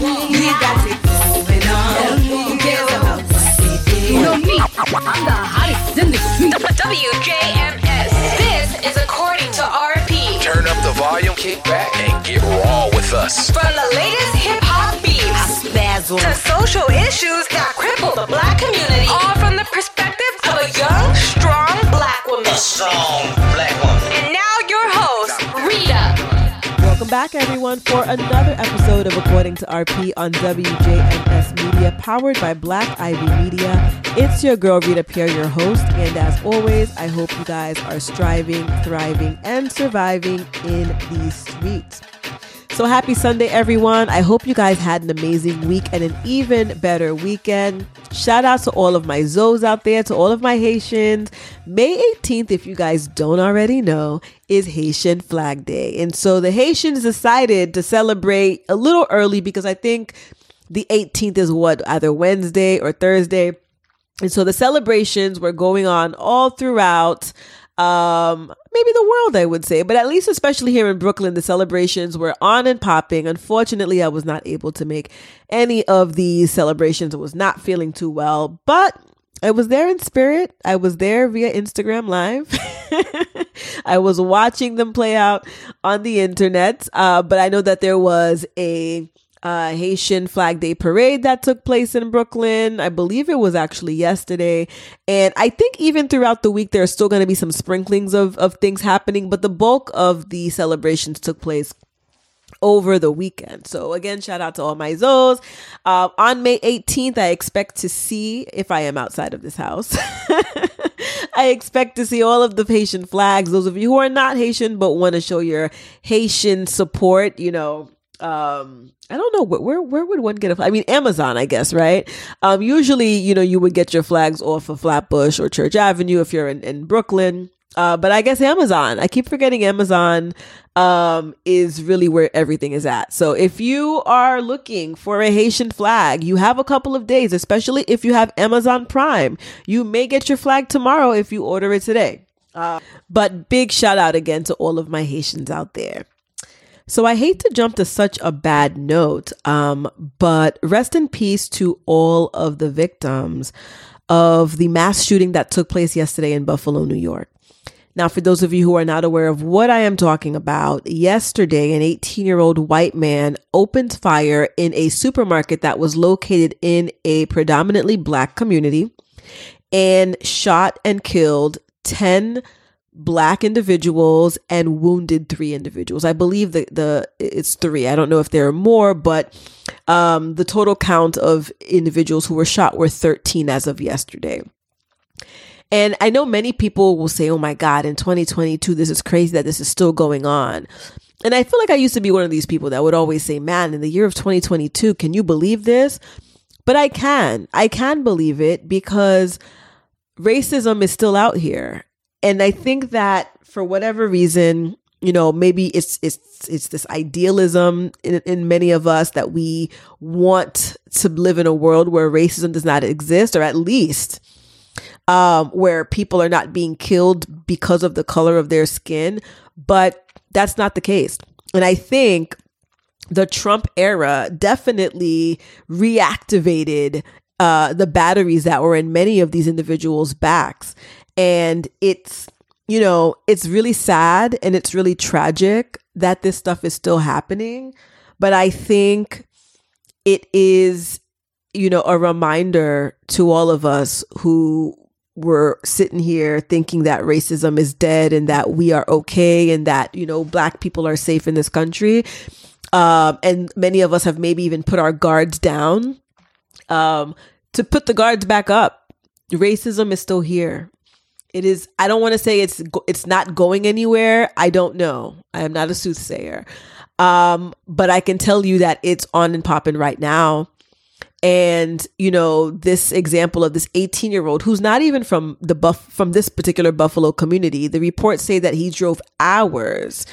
We got it going on. Who cares about city? You know me. I'm the hottest in the street. WJMS. This is According to RP. Turn up the volume, kick back, and get raw with us. From the latest hip hop beats to social issues that cripple the black community, all from the perspective of a young, strong black woman. A strong black woman. And now your host, Rita. Welcome back, everyone, for another episode of According to RP on WJMS Media, powered by Black Ivy Media. It's your girl, Rita Pierre, your host. And as always, I hope you guys are striving, thriving, and surviving in these streets. So happy Sunday, everyone. I hope you guys had an amazing week and an even better weekend. Shout out to all of my Zoes out there, to all of my Haitians. May 18th, if you guys don't already know, is Haitian Flag Day. And so the Haitians decided to celebrate a little early because I think the 18th is what, either Wednesday or Thursday. And so the celebrations were going on all throughout maybe the world, I would say, but at least especially here in Brooklyn, the celebrations were on and popping. Unfortunately, I was not able to make any of these celebrations. I was not feeling too well, but I was there in spirit. I was there via Instagram Live. I was watching them play out on the internet, but I know that there was a Haitian Flag Day parade that took place in Brooklyn. I believe it was actually yesterday. And I think even throughout the week, there's still going to be some sprinklings of things happening, but the bulk of the celebrations took place over the weekend. So again, shout out to all my Zoes. On May 18th, I expect to see, if I am outside of this house, I expect to see all of the Haitian flags. Those of you who are not Haitian, but want to show your Haitian support, you know, I don't know where would one get a flag? I mean, Amazon, I guess, right? Usually, you know, you would get your flags off of Flatbush or Church Avenue if you're in Brooklyn. But I guess Amazon, I keep forgetting Amazon, is really where everything is at. So if you are looking for a Haitian flag, you have a couple of days, especially if you have Amazon Prime. You may get your flag tomorrow if you order it today. But big shout out again to all of my Haitians out there. So I hate to jump to such a bad note, but rest in peace to all of the victims of the mass shooting that took place yesterday in Buffalo, New York. Now, for those of you who are not aware of what I am talking about, yesterday, an 18-year-old white man opened fire in a supermarket that was located in a predominantly black community and shot and killed 10 black individuals and wounded 3 individuals. I believe it's 3. I don't know if there are more, but the total count of individuals who were shot were 13 as of yesterday. And I know many people will say, oh my God, in 2022, this is crazy that this is still going on. And I feel like I used to be one of these people that would always say, man, in the year of 2022, can you believe this? But I can believe it because racism is still out here. And I think that for whatever reason, you know, maybe it's this idealism in many of us that we want to live in a world where racism does not exist, or at least where people are not being killed because of the color of their skin. But that's not the case. And I think the Trump era definitely reactivated the batteries that were in many of these individuals' backs. And it's really sad and it's really tragic that this stuff is still happening. But I think it is, you know, a reminder to all of us who were sitting here thinking that racism is dead and that we are okay and that, you know, black people are safe in this country. And many of us have maybe even put our guards down. To put the guards back up, racism is still here. It is. I don't want to say it's not going anywhere. I don't know. I am not a soothsayer, but I can tell you that it's on and popping right now. And you know, this example of this 18-year-old who's not even from from this particular Buffalo community. The reports say that he drove hours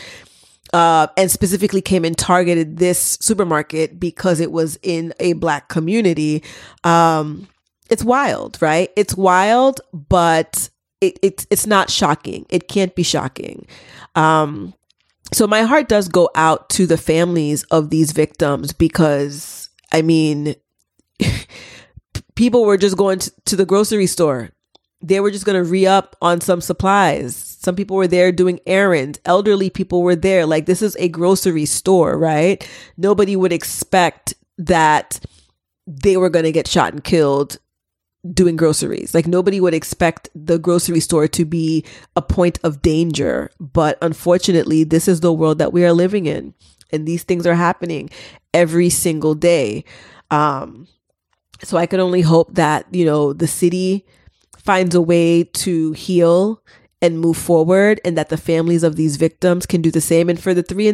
and specifically came and targeted this supermarket because it was in a black community. It's wild, right? It's wild, but It's not shocking. It can't be shocking. So my heart does go out to the families of these victims because I mean, people were just going to the grocery store. They were just going to re-up on some supplies. Some people were there doing errands. Elderly people were there. Like, this is a grocery store, right? Nobody would expect that they were going to get shot and killed doing groceries. Like, nobody would expect the grocery store to be a point of danger. But unfortunately, this is the world that we are living in. And these things are happening every single day. So I could only hope that, you know, the city finds a way to heal and move forward, and that the families of these victims can do the same. And for the three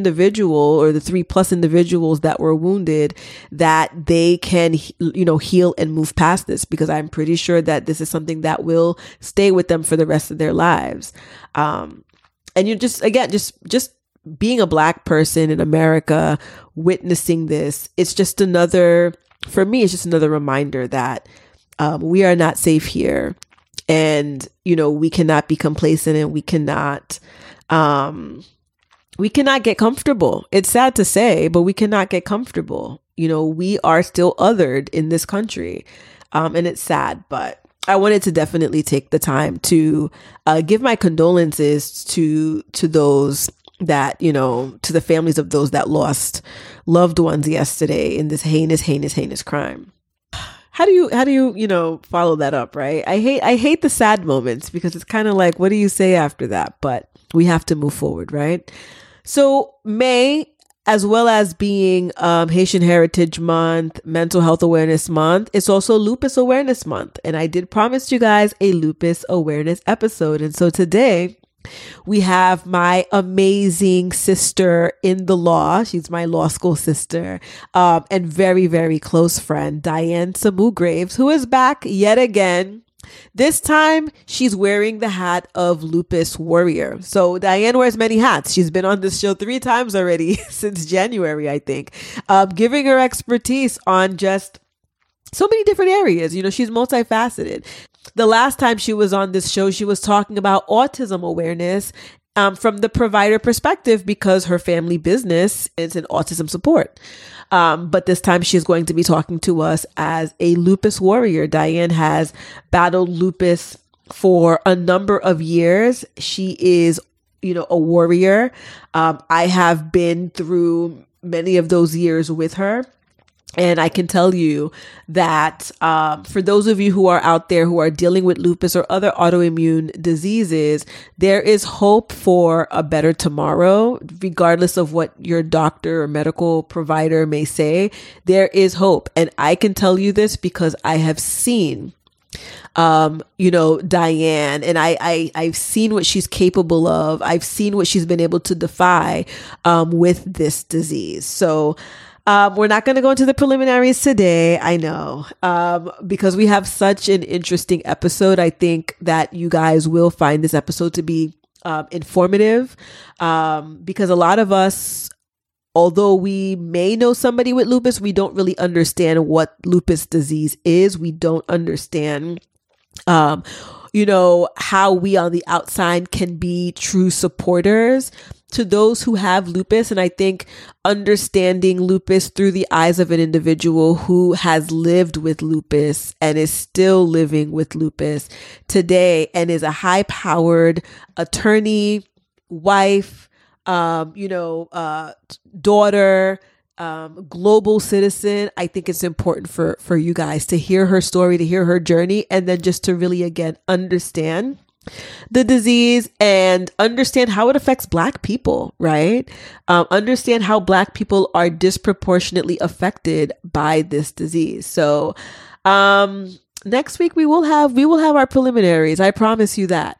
plus individuals that were wounded, that they can, you know, heal and move past this, because I'm pretty sure that this is something that will stay with them for the rest of their lives. And you just being a Black person in America, witnessing this, it's just another, for me, it's just another reminder that we are not safe here. And, you know, we cannot be complacent, and we cannot get comfortable. It's sad to say, but we cannot get comfortable. You know, we are still othered in this country. And it's sad, but I wanted to definitely take the time to give my condolences to those that, you know, to the families of those that lost loved ones yesterday in this heinous crime. How do you, you know, follow that up, right? I hate the sad moments, because it's kind of like, what do you say after that? But we have to move forward, right? So May, as well as being Haitian Heritage Month, Mental Health Awareness Month, it's also Lupus Awareness Month. And I did promise you guys a lupus awareness episode. And so today we have my amazing sister in the law. She's my law school sister, and very, very close friend, Dyan Samu-Graves, who is back yet again. This time, she's wearing the hat of lupus warrior. So Dyan wears many hats. She's been on this show 3 times already since January, I think, giving her expertise on just so many different areas. You know, she's multifaceted. The last time she was on this show, she was talking about autism awareness from the provider perspective, because her family business is in autism support. But this time she's going to be talking to us as a lupus warrior. Dyan has battled lupus for a number of years. She is, you know, a warrior. I have been through many of those years with her. And I can tell you that for those of you who are out there who are dealing with lupus or other autoimmune diseases, there is hope for a better tomorrow, regardless of what your doctor or medical provider may say. There is hope. And I can tell you this because I have seen, you know, Dyan, and I've seen what she's capable of. I've seen what she's been able to defy with this disease. So we're not going to go into the preliminaries today, I know, because we have such an interesting episode. I think that you guys will find this episode to be informative, because a lot of us, although we may know somebody with lupus, we don't really understand what lupus disease is. We don't understand you know, how we on the outside can be true supporters to those who have lupus. And I think understanding lupus through the eyes of an individual who has lived with lupus and is still living with lupus today, and is a high-powered attorney, wife, you know, daughter, global citizen. I think it's important for you guys to hear her story, to hear her journey, and then just to really, again, understand the disease and understand how it affects Black people, right? Understand how Black people are disproportionately affected by this disease. So, next week we will have our preliminaries. I promise you that.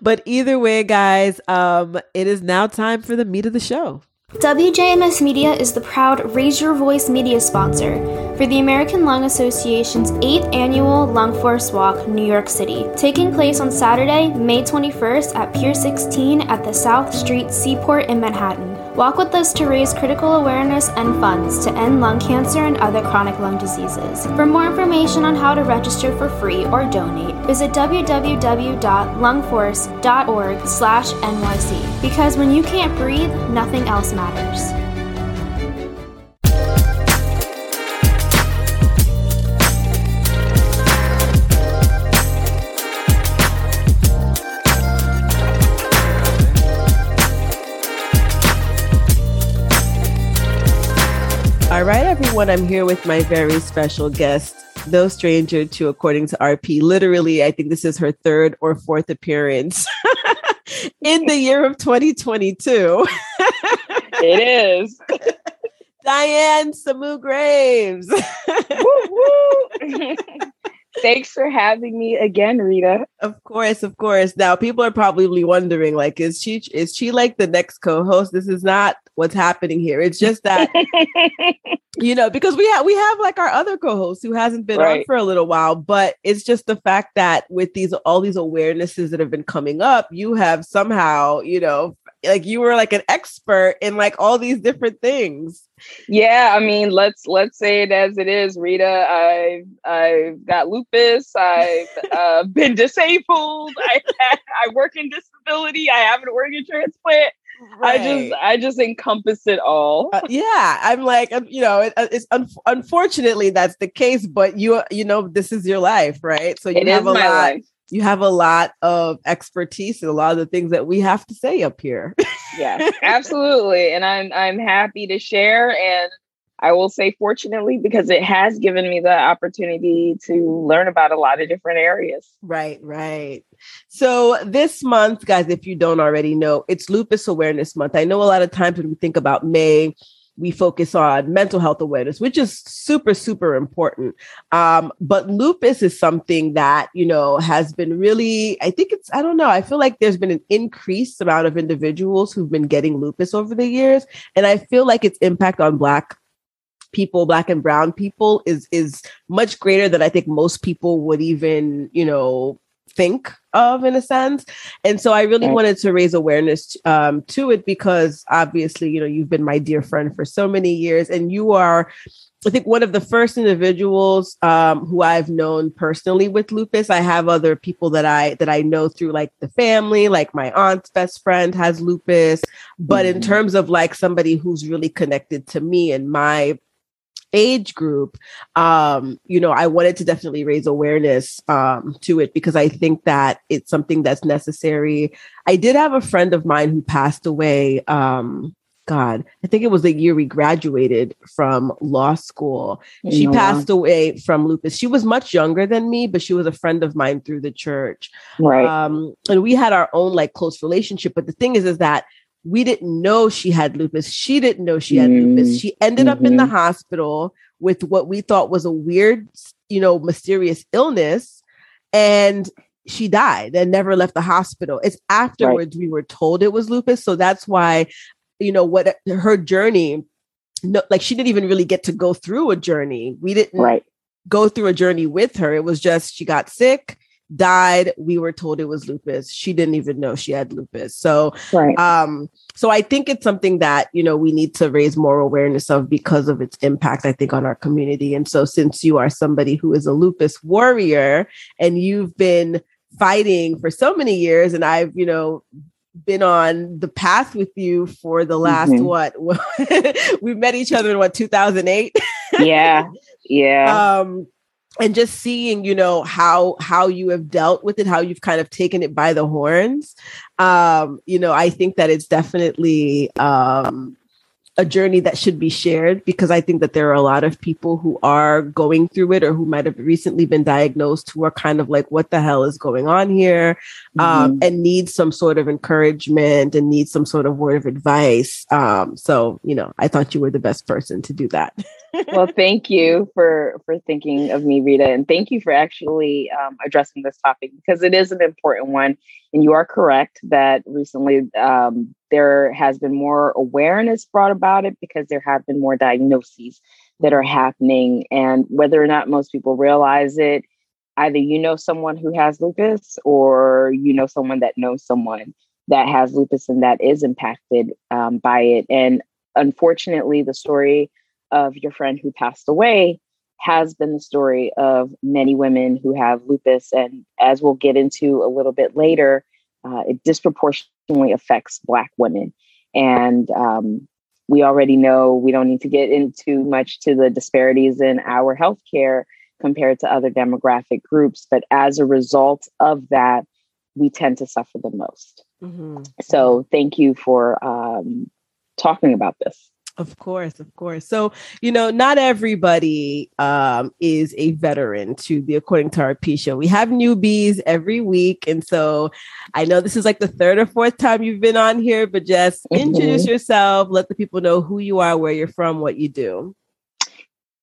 But either way, guys, it is now time for the meat of the show. WJMS Media is the proud Raise Your Voice media sponsor for the American Lung Association's 8th Annual Lung Force Walk, New York City, taking place on Saturday, May 21st at Pier 16 at the South Street Seaport in Manhattan. Walk with us to raise critical awareness and funds to end lung cancer and other chronic lung diseases. For more information on how to register for free or donate, visit www.lungforce.org/NYC, because when you can't breathe, nothing else matters. All right, everyone, I'm here with my very special guest, no stranger to According to RP. Literally, I think this is her third or fourth appearance in the year of 2022. It is. Dyan Samu-Graves. Woo, woo. Thanks for having me again, Rita. Of course, of course. Now, people are probably wondering, like, is she like the next co-host? This is not what's happening here. It's just that, you know, because we have like our other co-host who hasn't been on for a little while, but it's just the fact that with all these awarenesses that have been coming up, you have somehow, you know, like you were like an expert in like all these different things. Yeah, I mean, let's say it as it is, Rita. I've got lupus. I've been disabled. I work in disability. I have an organ transplant. Right. I just encompass it all. Yeah, I'm like, you know, unfortunately that's the case, but you know, this is your life, right? So you have a lot. You have a lot of expertise in a lot of the things that we have to say up here. Yeah, absolutely. And I'm happy to share. And I will say, fortunately, because it has given me the opportunity to learn about a lot of different areas. Right, right. So this month, guys, if you don't already know, it's Lupus Awareness Month. I know a lot of times when we think about May, we focus on mental health awareness, which is super, super important. But lupus is something that, you know, has been really, I feel like there's been an increased amount of individuals who've been getting lupus over the years. And I feel like its impact on Black and brown people is much greater than I think most people would even, you know, think of, in a sense. And so I really wanted to raise awareness to it because obviously, you know, you've been my dear friend for so many years and you are, I think, one of the first individuals who I've known personally with lupus. I have other people that I know through like the family, like my aunt's best friend has lupus, but in terms of like somebody who's really connected to me and my age group, you know, I wanted to definitely raise awareness to it because I think that it's something that's necessary. I did have a friend of mine who passed away. I think it was the year we graduated from law school. She passed away from lupus. She was much younger than me, but she was a friend of mine through the church. Right. And we had our own like close relationship. But the thing is that we didn't know she had lupus. She didn't know she had lupus. She ended up in the hospital with what we thought was a weird, you know, mysterious illness. And she died and never left the hospital. It's afterwards we were told it was lupus. So that's why, you know, what her journey, no, like she didn't even really get to go through a journey. We didn't go through a journey with her. It was just, she got sick, died. We were told it was lupus. She didn't even know she had lupus. So, so I think it's something that, you know, we need to raise more awareness of because of its impact, I think, on our community. And so since you are somebody who is a lupus warrior and you've been fighting for so many years, and I've, you know, been on the path with you for the last, we met each other in 2008. Yeah. Yeah. And just seeing, you know, how you have dealt with it, how you've kind of taken it by the horns, you know, I think that it's definitely a journey that should be shared because I think that there are a lot of people who are going through it or who might have recently been diagnosed who are kind of like, what the hell is going on here? And need some sort of encouragement and need some sort of word of advice. So, you know, I thought you were the best person to do that. Well, thank you for thinking of me, Rita. And thank you for actually addressing this topic because it is an important one. And you are correct that recently there has been more awareness brought about it because there have been more diagnoses that are happening. And whether or not most people realize it, either you know someone who has lupus or you know someone that knows someone that has lupus and that is impacted by it. And unfortunately, the story of your friend who passed away has been the story of many women who have lupus. And as we'll get into a little bit later, it disproportionately affects Black women. And we already know we don't need to get into much to the disparities in our healthcare compared to other demographic groups. But as a result of that, we tend to suffer the most. So thank you for talking about this. Of course, of course. So, you know, not everybody is a veteran to the According to RP show. We have newbies every week. And so I know this is like the third or fourth time you've been on here, but just introduce yourself, let the people know who you are, where you're from, what you do.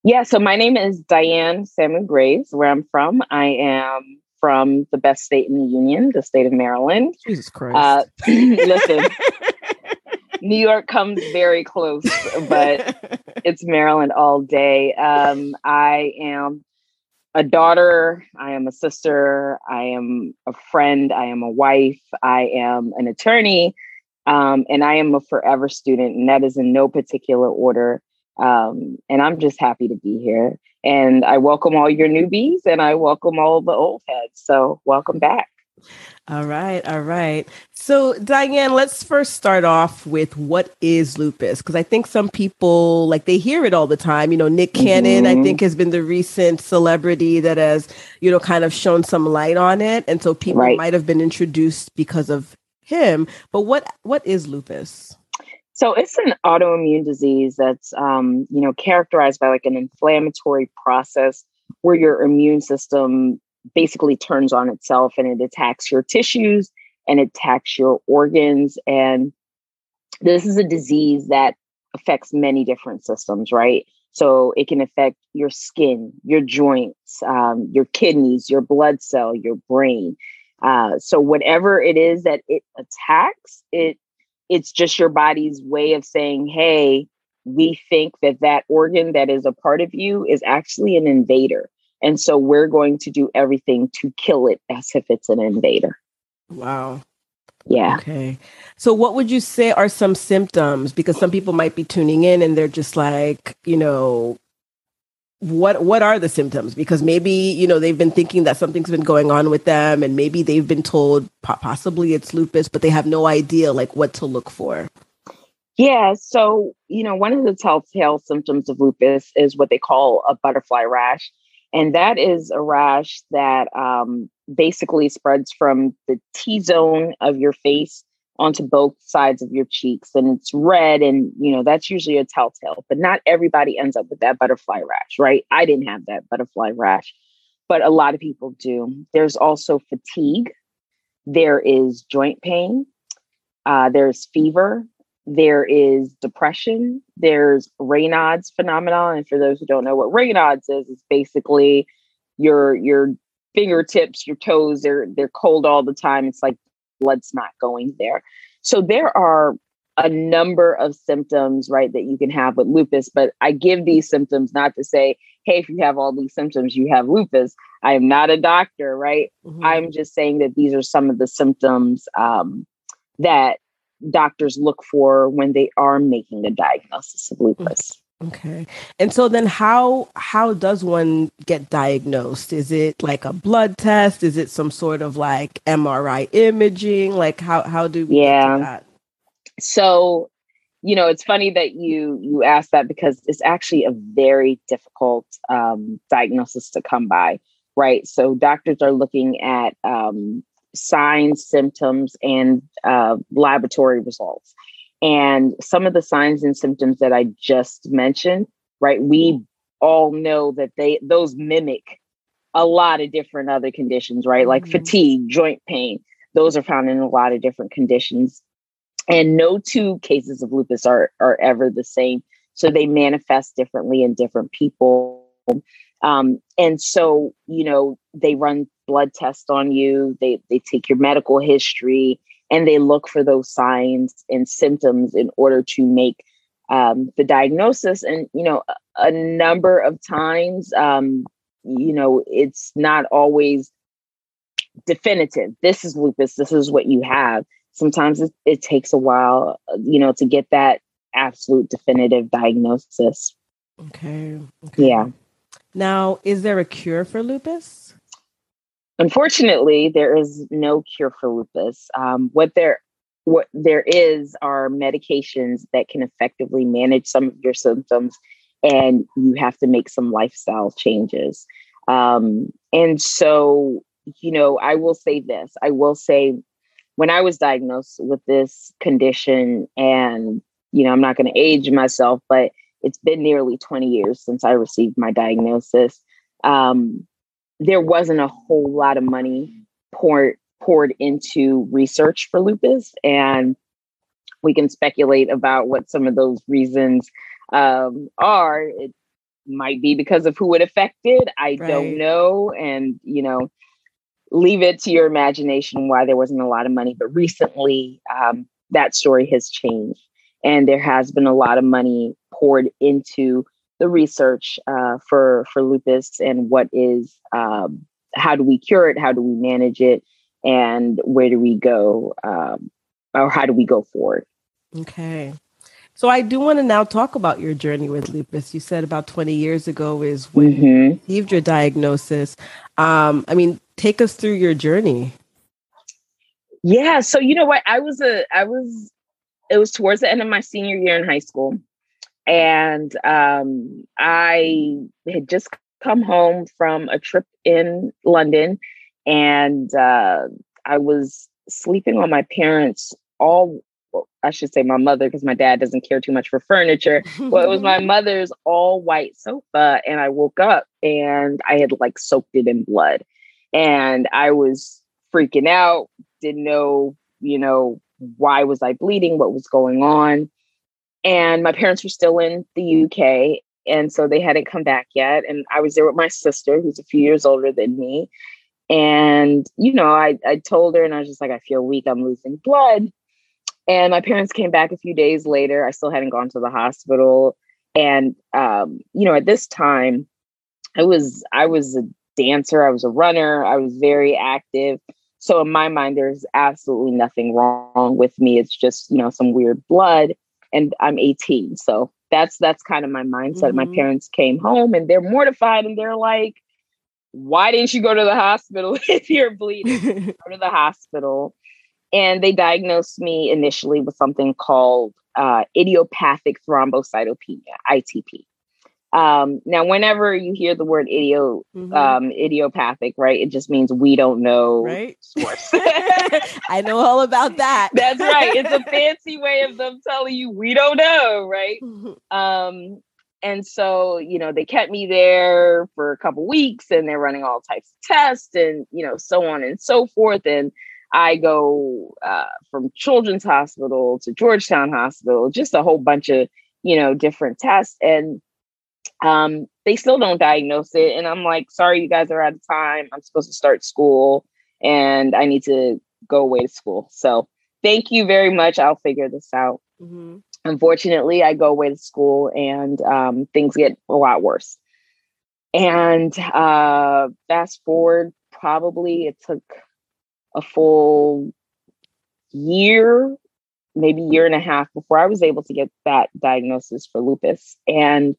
Yeah, so my name is Dyan Samu-Graves, where I'm from. I am from the best state in the union, the state of Maryland. Jesus Christ. Listen. New York comes very close, but it's Maryland all day. I am a daughter. I am a sister. I am a friend. I am a wife. I am an attorney. And I am a forever student. And that is in no particular order. And I'm just happy to be here. And I welcome all your newbies and I welcome all the old heads. So welcome back. All right. All right. So Dyan, let's first start off with what is lupus? Because I think some people, like, they hear it all the time. You know, Nick Cannon, I think, has been the recent celebrity that has, you know, kind of shown some light on it. And so people might have been introduced because of him. But what is lupus? So it's an autoimmune disease that's, you know, characterized by like an inflammatory process where your immune system basically turns on itself and it attacks your tissues and attacks your organs. And this is a disease that affects many different systems, right? So it can affect your skin, your joints, your kidneys, your blood cell, your brain. So whatever it is that it attacks, it's just your body's way of saying, hey, we think that that organ that is a part of you is actually an invader. And so we're going to do everything to kill it as if it's an invader. Wow. Yeah. Okay. So what would you say are some symptoms? Because some people might be tuning in and they're just like, you know, what are the symptoms? Because maybe, you know, they've been thinking that something's been going on with them and maybe they've been told possibly it's lupus, but they have no idea like what to look for. Yeah. So, you know, one of the telltale symptoms of lupus is what they call a butterfly rash. And that is a rash that basically spreads from the T-zone of your face onto both sides of your cheeks. And it's red. And, you know, that's usually a telltale. But not everybody ends up with that butterfly rash, right? I didn't have that butterfly rash, but a lot of people do. There's also fatigue. There is joint pain. There's fever. There is depression. There's Raynaud's phenomenon. And for those who don't know what Raynaud's is, it's basically your fingertips, your toes, they're cold all the time. It's like blood's not going there. So there are a number of symptoms, right, that you can have with lupus. But I give these symptoms not to say, hey, if you have all these symptoms, you have lupus. I am not a doctor, right? I'm just saying that these are some of the symptoms that doctors look for when they are making a diagnosis of lupus. Okay. And so then how does one get diagnosed? Is it like a blood test? Is it some sort of like MRI imaging? Like how do we do that? So, you know, it's funny that you asked that because it's actually a very difficult diagnosis to come by, right? So doctors are looking at signs, symptoms, and laboratory results. And some of the signs and symptoms that I just mentioned, right? We all know that those mimic a lot of different other conditions, right? Like fatigue, joint pain, those are found in a lot of different conditions. And no two cases of lupus are ever the same. So they manifest differently in different people. And so, you know, they run blood tests on you, they take your medical history, and they look for those signs and symptoms in order to make the diagnosis. And, you know, a number of times, you know, it's not always definitive. This is lupus. This is what you have. Sometimes it takes a while, you know, to get that absolute definitive diagnosis. Okay. Yeah. Now, is there a cure for lupus? Unfortunately, there is no cure for lupus. What there is are medications that can effectively manage some of your symptoms, and you have to make some lifestyle changes. And so, you know, I will say this. I will say when I was diagnosed with this condition and you know, I'm not going to age myself, but it's been nearly 20 years since I received my diagnosis. There wasn't a whole lot of money poured into research for lupus, and we can speculate about what some of those reasons are. It might be because of who it affected. I don't know. And, you know, leave it to your imagination why there wasn't a lot of money. But recently, that story has changed. And there has been a lot of money poured into the research for lupus and what is, how do we cure it? How do we manage it? And where do we go? Or how do we go forward? Okay. So I do want to now talk about your journey with lupus. You said about 20 years ago is when you received your diagnosis. I mean, take us through your journey. Yeah. So, you know what? It was towards the end of my senior year in high school. And I had just come home from a trip in London, and I was sleeping on my parents' my mother, because my dad doesn't care too much for furniture. Well, it was my mother's all white sofa. And I woke up and I had like soaked it in blood, and I was freaking out. Didn't know, you know, why was I bleeding? What was going on? And my parents were still in the UK. And so they hadn't come back yet. And I was there with my sister, who's a few years older than me. And, you know, I told her, and I was just like, I feel weak. I'm losing blood. And my parents came back a few days later. I still hadn't gone to the hospital. And, you know, at this time, I was a dancer. I was a runner. I was very active. So in my mind, there's absolutely nothing wrong with me. It's just, you know, some weird blood. And I'm 18. So that's kind of my mindset. Mm-hmm. My parents came home and they're mortified, and they're like, why didn't you go to the hospital if you're bleeding? Go to the hospital. And they diagnosed me initially with something called idiopathic thrombocytopenia, ITP. Now, whenever you hear the word idiopathic, right, it just means we don't know source. I know all about that. That's right. It's a fancy way of them telling you we don't know, right? Mm-hmm. And so, you know, they kept me there for a couple weeks, and they're running all types of tests and, you know, so on and so forth. And I go from Children's Hospital to Georgetown Hospital, just a whole bunch of, you know, different tests. And they still don't diagnose it. And I'm like, sorry, you guys are out of time. I'm supposed to start school and I need to go away to school. So thank you very much. I'll figure this out. Mm-hmm. Unfortunately, I go away to school, and things get a lot worse. And fast forward, probably it took a full year, maybe year and a half, before I was able to get that diagnosis for lupus. And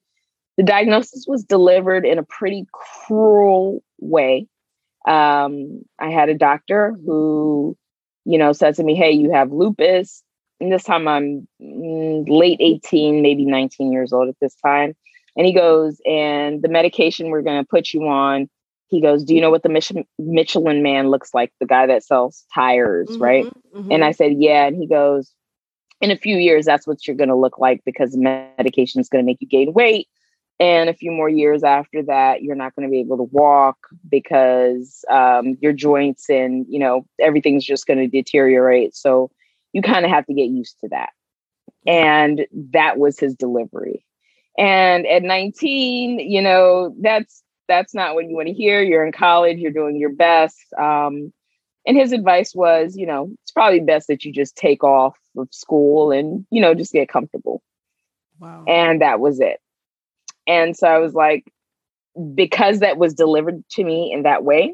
the diagnosis was delivered in a pretty cruel way. I had a doctor who, you know, said to me, hey, you have lupus. And this time I'm late 18, maybe 19 years old at this time. And he goes, and the medication we're going to put you on, he goes, do you know what the Michelin man looks like? The guy that sells tires, right? Mm-hmm. And I said, yeah. And he goes, in a few years, that's what you're going to look like, because medication is going to make you gain weight. And a few more years after that, you're not going to be able to walk because your joints and, you know, everything's just going to deteriorate. So you kind of have to get used to that. And that was his delivery. And at 19, you know, that's not what you want to hear. You're in college, you're doing your best. And his advice was, you know, it's probably best that you just take off of school and, you know, just get comfortable. Wow. And that was it. And so I was like, because that was delivered to me in that way,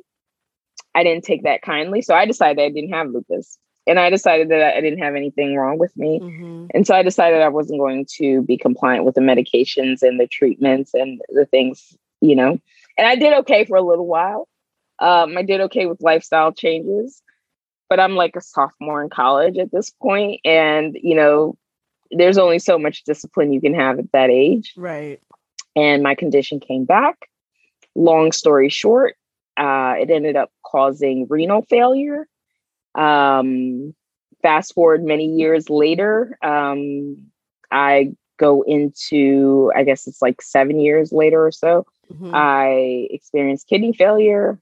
I didn't take that kindly. So I decided I didn't have lupus, and I decided that I didn't have anything wrong with me. Mm-hmm. And so I decided I wasn't going to be compliant with the medications and the treatments and the things, you know, and I did okay for a little while. I did okay with lifestyle changes, but I'm like a sophomore in college at this point. And, you know, there's only so much discipline you can have at that age. Right. And my condition came back. Long story short, it ended up causing renal failure. Fast forward many years later, I go into, I guess it's like 7 years later or so, mm-hmm. I experience kidney failure.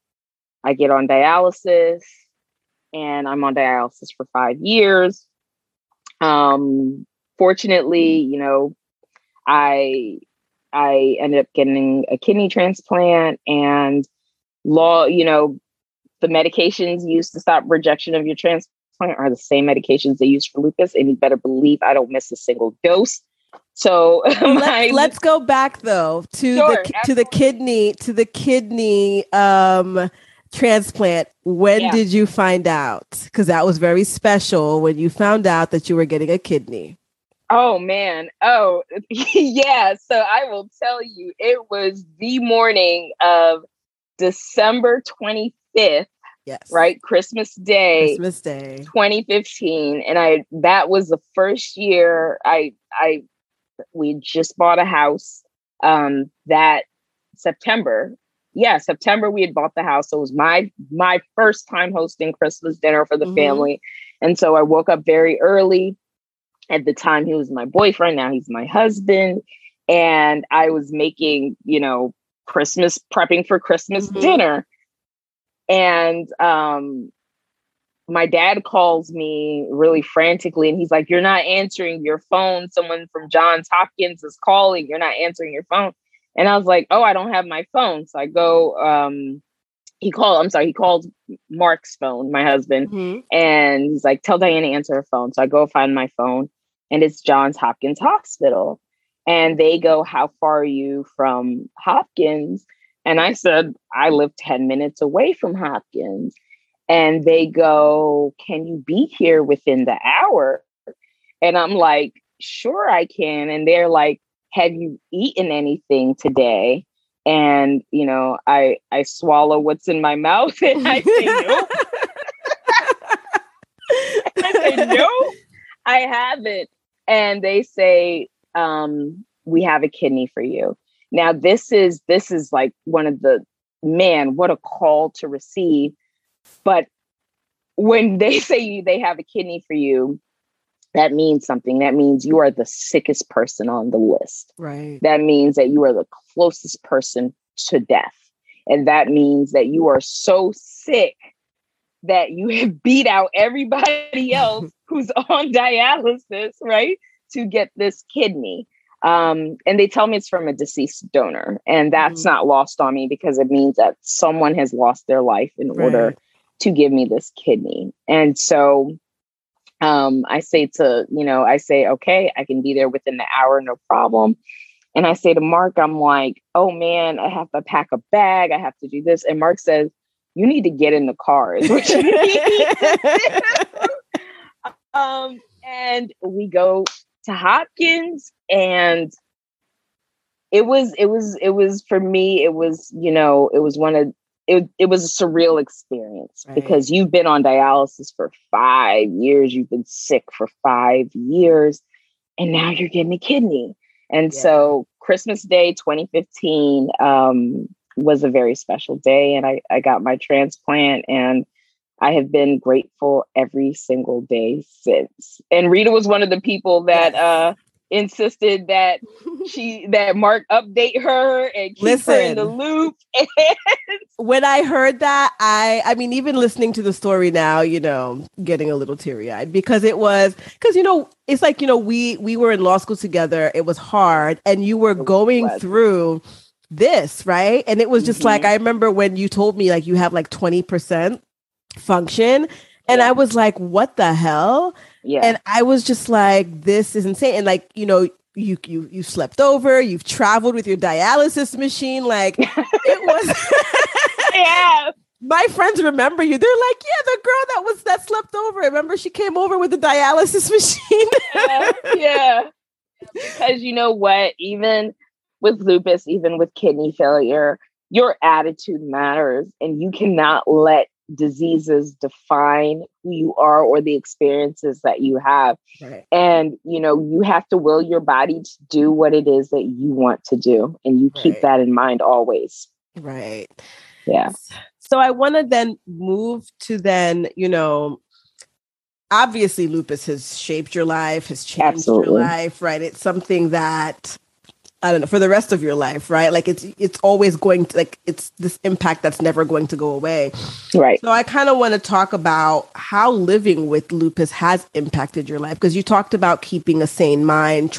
I get on dialysis, and I'm on dialysis for 5 years. Fortunately, you know, I ended up getting a kidney transplant, and the medications used to stop rejection of your transplant are the same medications they use for lupus. And you better believe I don't miss a single dose. So let's go back though to the kidney transplant. When did you find out? Because that was very special when you found out that you were getting a kidney. Oh man. Oh yeah. So I will tell you, it was the morning of December 25th. Yes. Right. Christmas Day, 2015. And that was the first year we just bought a house that September. Yeah. September we had bought the house. So it was my first time hosting Christmas dinner for the mm-hmm. family. And so I woke up very early. At the time, he was my boyfriend. Now he's my husband. And I was making, prepping for Christmas mm-hmm. dinner. And my dad calls me really frantically. And he's like, you're not answering your phone. Someone from Johns Hopkins is calling. You're not answering your phone. And I was like, oh, I don't have my phone. So I go, he called Mark's phone, my husband. Mm-hmm. And he's like, tell Diane to answer her phone. So I go find my phone. And it's Johns Hopkins Hospital. And they go, how far are you from Hopkins? And I said, I live 10 minutes away from Hopkins. And they go, can you be here within the hour? And I'm like, sure I can. And they're like, have you eaten anything today? And, I swallow what's in my mouth and I say, no. I say, no, I haven't. And they say, we have a kidney for you. Now, this is like one of the, man, what a call to receive. But when they say they have a kidney for you, that means something. That means you are the sickest person on the list. Right. That means that you are the closest person to death. And that means that you are so sick that you have beat out everybody else who's on dialysis, right, to get this kidney. And they tell me it's from a deceased donor. And that's mm-hmm. not lost on me because it means that someone has lost their life in right. order to give me this kidney. And so I say, okay, I can be there within the hour, no problem. And I say to Mark, I'm like, oh man, I have to pack a bag. I have to do this. And Mark says, you need to get in the car. Is what you need. And we go to Hopkins, and it was for me, it was a surreal experience right. because you've been on dialysis for 5 years. You've been sick for 5 years, and now you're getting a kidney. And yeah. so Christmas Day, 2015, was a very special day. And I got my transplant, and I have been grateful every single day since. And Rita was one of the people that, insisted that Mark update her and keep her in the loop. When I heard that, I mean, even listening to the story now, getting a little teary eyed because it's like, we were in law school together. It was hard, and you were going through this, right? And it was just mm-hmm. like, I remember when you told me like you have like 20% function. And I was like, what the hell? Yeah. And I was just like, this is insane. And like, you slept over, you've traveled with your dialysis machine. Like it was, yeah. My friends remember you. They're like, yeah, the girl that slept over. Remember she came over with the dialysis machine. Yeah. Because you know what, even with lupus, even with kidney failure, your attitude matters, and you cannot let diseases define who you are or the experiences that you have. Right. And, you have to will your body to do what it is that you want to do. And you keep that in mind always. Right. Yeah. So I want to then move to obviously lupus has shaped your life, has changed Absolutely. Your life, right? It's something that, I don't know, for the rest of your life, right? Like it's always going to, like, it's this impact that's never going to go away. Right. So I kind of want to talk about how living with lupus has impacted your life. Because you talked about keeping a sane mind,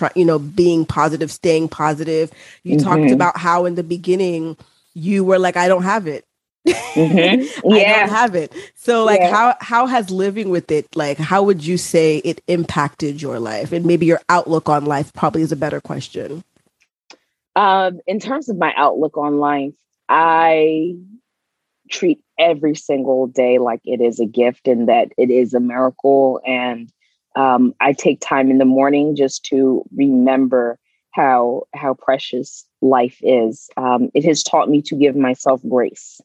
being positive, staying positive. You mm-hmm. talked about how in the beginning you were like, I don't have it. Mm-hmm. Yeah. I don't have it. So like, yeah. how has living with it, like, how would you say it impacted your life? And maybe your outlook on life probably is a better question. In terms of my outlook on life, I treat every single day like it is a gift and that it is a miracle. And I take time in the morning just to remember how precious life is. It has taught me to give myself grace.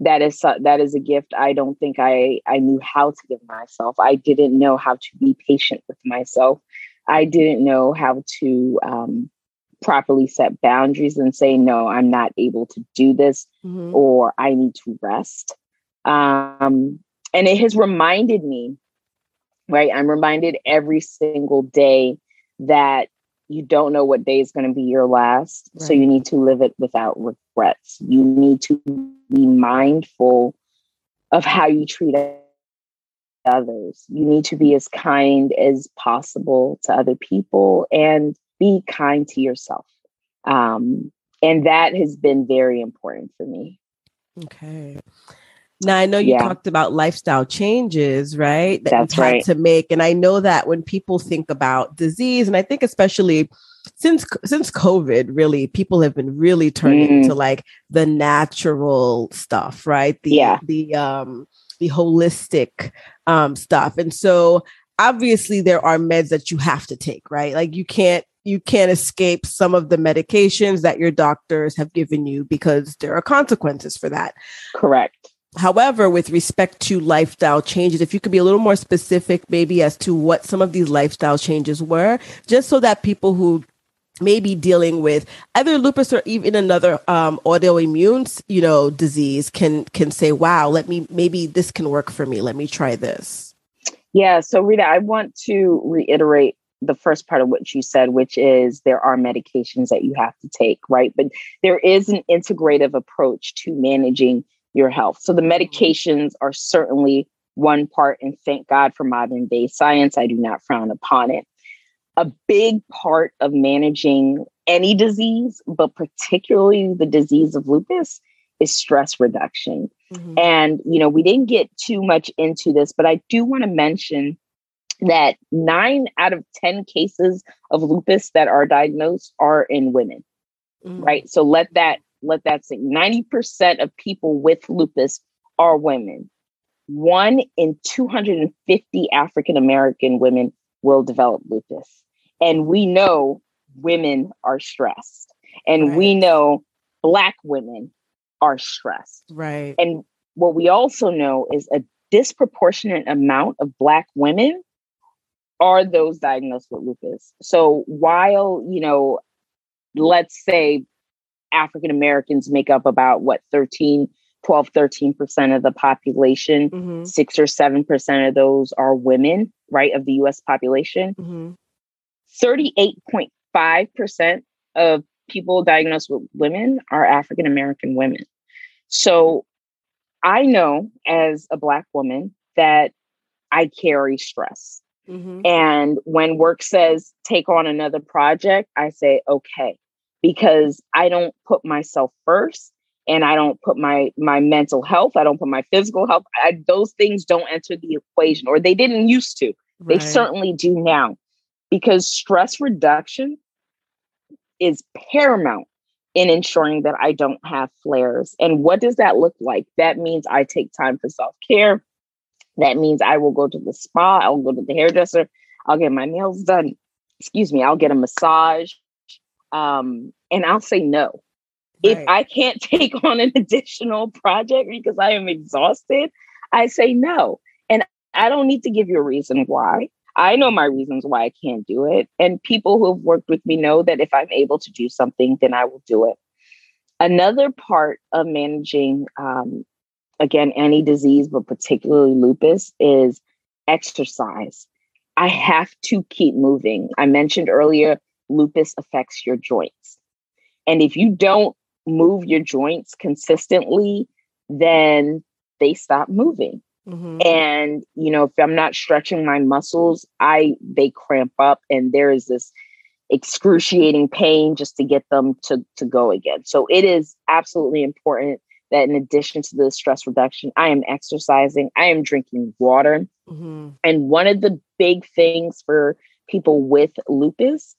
That is a gift I don't think I knew how to give myself. I didn't know how to be patient with myself. I didn't know how to properly set boundaries and say, no, I'm not able to do this, mm-hmm. or I need to rest. And it has reminded me, right? I'm reminded every single day that you don't know what day is going to be your last. Right. So you need to live it without regrets. You need to be mindful of how you treat others. You need to be as kind as possible to other people and be kind to yourself. And that has been very important for me. Okay. Now, I know you talked about lifestyle changes, right? That's right. To make. And I know that when people think about disease, and I think especially since COVID, really, people have been really turning to like the natural stuff, right? The holistic stuff. And so obviously there are meds that you have to take, right? Like you can't escape some of the medications that your doctors have given you because there are consequences for that. Correct. However, with respect to lifestyle changes, if you could be a little more specific maybe as to what some of these lifestyle changes were, just so that people who may be dealing with either lupus or even another autoimmune, disease can say, wow, maybe this can work for me. Let me try this. Yeah. So Rita, I want to reiterate the first part of what you said, which is there are medications that you have to take, right? But there is an integrative approach to managing your health. So the medications are certainly one part, and thank God for modern day science. I do not frown upon it. A big part of managing any disease, but particularly the disease of lupus, is stress reduction. Mm-hmm. And, we didn't get too much into this, but I do want to mention that 9 out of 10 cases of lupus that are diagnosed are in women, right? So let that sink. 90% of people with lupus are women. 1 in 250 African-American women will develop lupus. And we know women are stressed. And we know Black women are stressed. Right. And what we also know is a disproportionate amount of Black women are those diagnosed with lupus. So while, let's say African Americans make up about 13% of the population, 6 or 7% of those are women, right, of the US population. 38.5% of people diagnosed with women are African American women. So I know as a Black woman that I carry stress. And when work says take on another project, I say, okay, because I don't put myself first, and I don't put my mental health, I don't put my physical health. Those things don't enter the equation, or they didn't used to. Right. They certainly do now, because stress reduction is paramount in ensuring that I don't have flares. And what does that look like? That means I take time for self-care. That means I will go to the spa, I'll go to the hairdresser, I'll get my nails done. Excuse me, I'll get a massage. And I'll say no. Right. If I can't take on an additional project because I am exhausted, I say no. And I don't need to give you a reason why. I know my reasons why I can't do it. And people who have worked with me know that if I'm able to do something, then I will do it. Another part of managing, again, any disease, but particularly lupus, is exercise. I have to keep moving. I mentioned earlier, lupus affects your joints. And if you don't move your joints consistently, then they stop moving. Mm-hmm. And, you know, if I'm not stretching my muscles, they cramp up and there is this excruciating pain just to get them to go again. So it is absolutely important that in addition to the stress reduction, I am exercising, I am drinking water. Mm-hmm. And one of the big things for people with lupus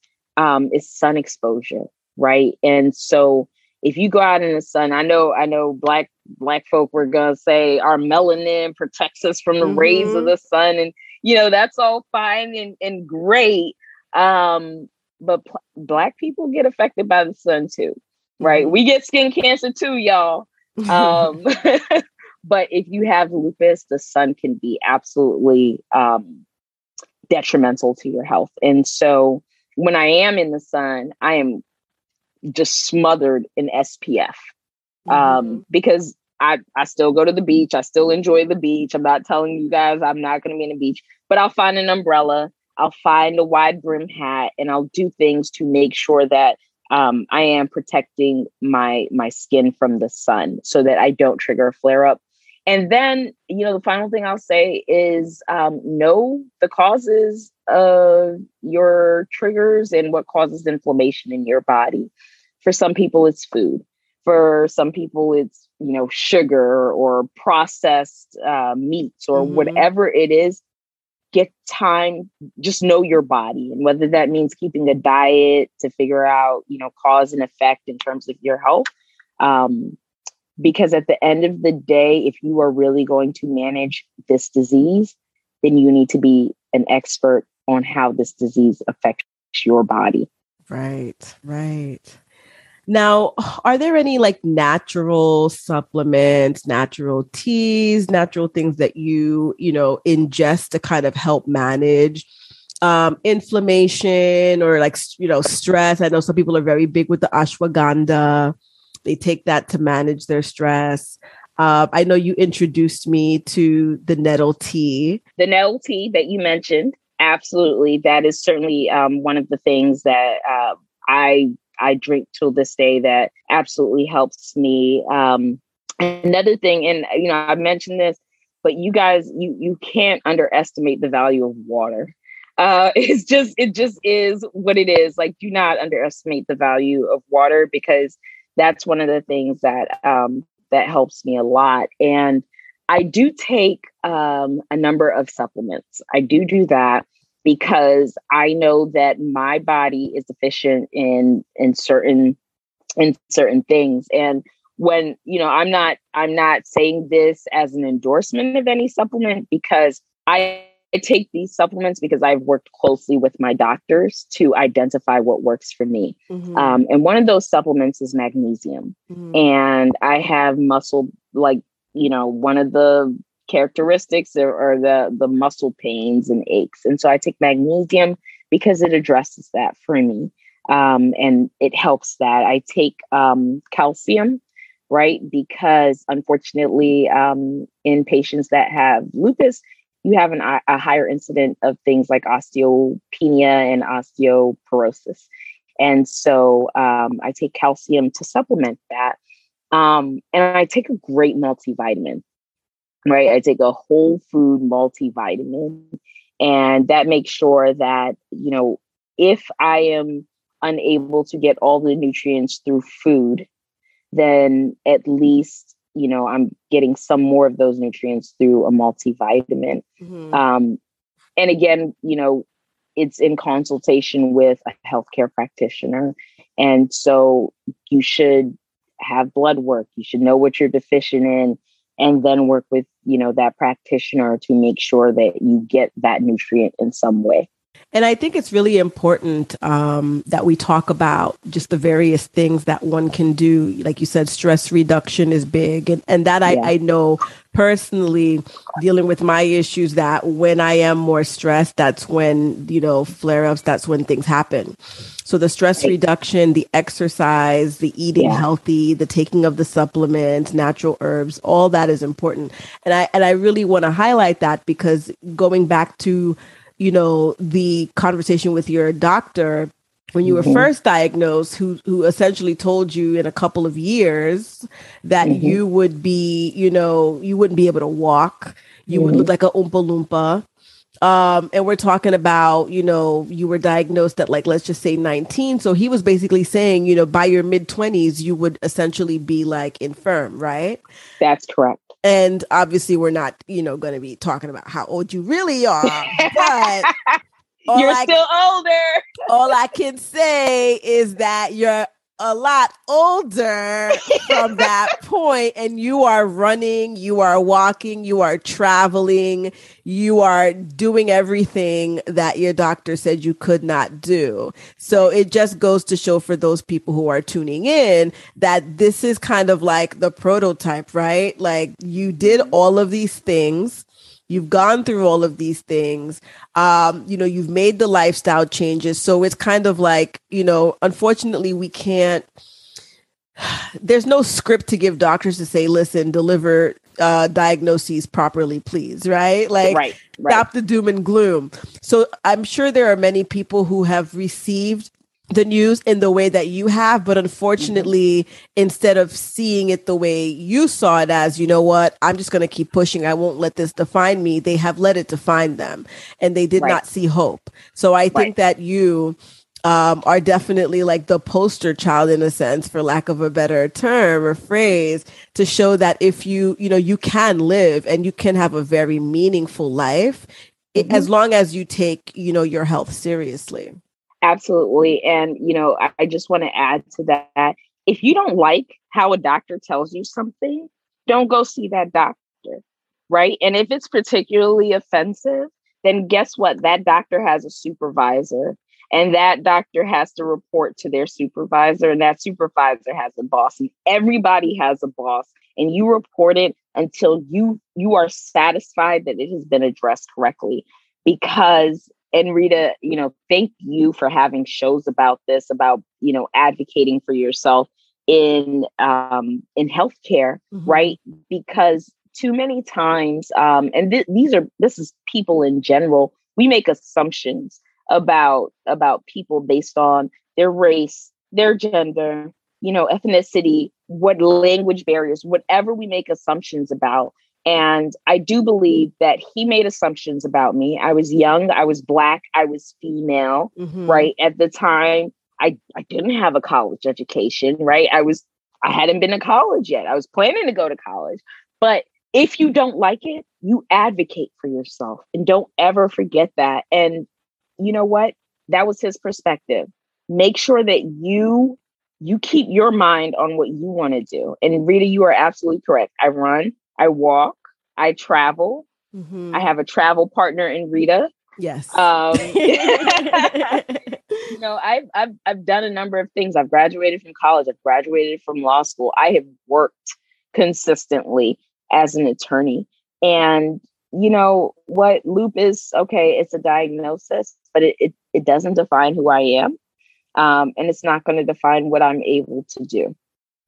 is sun exposure, right? And so if you go out in the sun, I know black folk were going to say our melanin protects us from the mm-hmm. rays of the sun. And, you know, that's all fine and great. But Black people get affected by the sun too, right? Mm-hmm. We get skin cancer too, y'all. But if you have lupus, the sun can be absolutely detrimental to your health. And so when I am in the sun, I am just smothered in SPF because I still go to the beach. I still enjoy the beach. I'm not telling you guys I'm not going to be in the beach, but I'll find an umbrella. I'll find a wide brim hat and I'll do things to make sure that I am protecting my skin from the sun so that I don't trigger a flare up. And then, you know, the final thing I'll say is know the causes of your triggers and what causes inflammation in your body. For some people, it's food. For some people, it's, you know, sugar or processed meats or mm-hmm. whatever it is. Get time, just know your body. And whether that means keeping a diet to figure out, you know, cause and effect in terms of your health. Because at the end of the day, if you are really going to manage this disease, then you need to be an expert on how this disease affects your body. Right, right. Now, are there any like natural supplements, natural teas, natural things that you know, ingest to kind of help manage inflammation or like, you know, stress? I know some people are very big with the ashwagandha. They take that to manage their stress. I know you introduced me to the nettle tea. The nettle tea that you mentioned. Absolutely. That is certainly one of the things that I drink till this day that absolutely helps me. Another thing, and, you know, I mentioned this, but you guys, you can't underestimate the value of water. It just is what it is. Like, do not underestimate the value of water, because that's one of the things that, that helps me a lot. And I do take, a number of supplements. I do that, because I know that my body is deficient in certain things. And when, you know, I'm not saying this as an endorsement of any supplement, because I take these supplements because I've worked closely with my doctors to identify what works for me. Mm-hmm. And one of those supplements is magnesium. Mm-hmm. And I have muscle, like, you know, one of the characteristics or the muscle pains and aches. And so I take magnesium because it addresses that for me. And it helps that. I take calcium, right? Because unfortunately, in patients that have lupus, you have a higher incident of things like osteopenia and osteoporosis. And so I take calcium to supplement that. And I take a great multivitamin. Right. I take a whole food multivitamin, and that makes sure that, you know, if I am unable to get all the nutrients through food, then at least, you know, I'm getting some more of those nutrients through a multivitamin. Mm-hmm. And again, you know, it's in consultation with a healthcare practitioner. And so you should have blood work. You should know what you're deficient in. And then work with, you know, that practitioner to make sure that you get that nutrient in some way. And I think it's really important that we talk about just the various things that one can do. Like you said, stress reduction is big. And that I know personally, dealing with my issues, that when I am more stressed, that's when, you know, flare-ups, that's when things happen. So the stress reduction, the exercise, the eating healthy, the taking of the supplements, natural herbs, all that is important. And I really want to highlight that, because going back to, you know, the conversation with your doctor when you were first diagnosed, who essentially told you in a couple of years that you would be, you know, you wouldn't be able to walk, you would look like a Oompa Loompa. And we're talking about, you know, you were diagnosed at, like, let's just say 19. So he was basically saying, you know, by your mid 20s, you would essentially be like infirm, right? That's correct. And obviously, we're not, you know, going to be talking about how old you really are, but you're still older. All I can say is that you're a lot older from that point, and you are running, you are walking, you are traveling, you are doing everything that your doctor said you could not do. So it just goes to show for those people who are tuning in that this is kind of like the prototype, right? Like, you did all of these things. You've gone through all of these things. You know, you've made the lifestyle changes. So it's kind of like, you know, unfortunately, we can't, there's no script to give doctors to say, listen, deliver diagnoses properly, please. Right? Like, stop the doom and gloom. So I'm sure there are many people who have received the news in the way that you have, but unfortunately, instead of seeing it the way you saw it as, you know what, I'm just going to keep pushing, I won't let this define me, they have let it define them, and they did not see hope. So I think that you are definitely like the poster child, in a sense, for lack of a better term or phrase, to show that if you, you know, you can live and you can have a very meaningful life, as long as you take, you know, your health seriously. Absolutely. And, you know, I just want to add to that. If you don't like how a doctor tells you something, don't go see that doctor, right? And if it's particularly offensive, then guess what? That doctor has a supervisor, and that doctor has to report to their supervisor, and that supervisor has a boss, and everybody has a boss, and you report it until you are satisfied that it has been addressed correctly. Because, and Rita, you know, thank you for having shows about this, about, you know, advocating for yourself in healthcare, right? Because too many times, and this is people in general, we make assumptions about people based on their race, their gender, you know, ethnicity, what language barriers, whatever we make assumptions about. And I do believe that he made assumptions about me. I was young, I was Black, I was female, right? At the time, I didn't have a college education, right? I hadn't been to college yet. I was planning to go to college. But if you don't like it, you advocate for yourself, and don't ever forget that. And you know what? That was his perspective. Make sure that you keep your mind on what you want to do. And Rita, you are absolutely correct. I run, I walk, I travel. I have a travel partner in Rita. Yes. You know, I've done a number of things. I've graduated from college. I've graduated from law school. I have worked consistently as an attorney. And you know what? Lupus, okay, it's a diagnosis, but it doesn't define who I am. And it's not going to define what I'm able to do.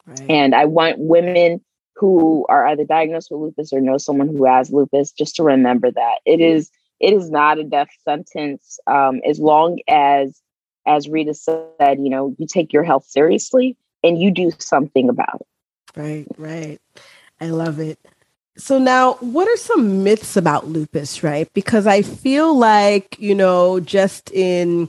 Right. And I want women who are either diagnosed with lupus or know someone who has lupus, just to remember that it is not a death sentence. As long as Rita said, you know, you take your health seriously and you do something about it. Right. I love it. So now, what are some myths about lupus, right? Because I feel like, you know, just in,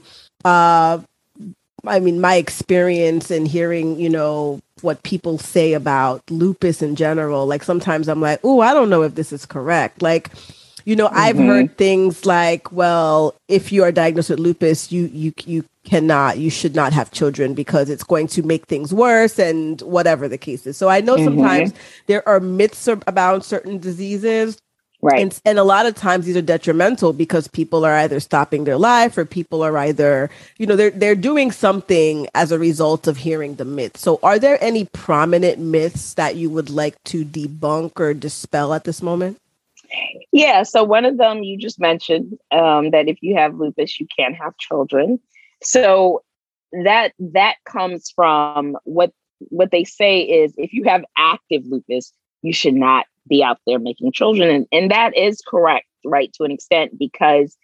my experience and hearing, you know, what people say about lupus in general, like sometimes I'm like, oh, I don't know if this is correct. Like, you know, I've heard things like, well, if you are diagnosed with lupus, you should not have children because it's going to make things worse, and whatever the case is. So I know sometimes there are myths about certain diseases Right. And a lot of times these are detrimental because people are either stopping their life or people are either, you know, they're doing something as a result of hearing the myth. So are there any prominent myths that you would like to debunk or dispel at this moment? Yeah. So one of them you just mentioned, that if you have lupus, you can't have children. So that comes from what they say is if you have active lupus, you should not be out there making children. And that is correct, right, to an extent, because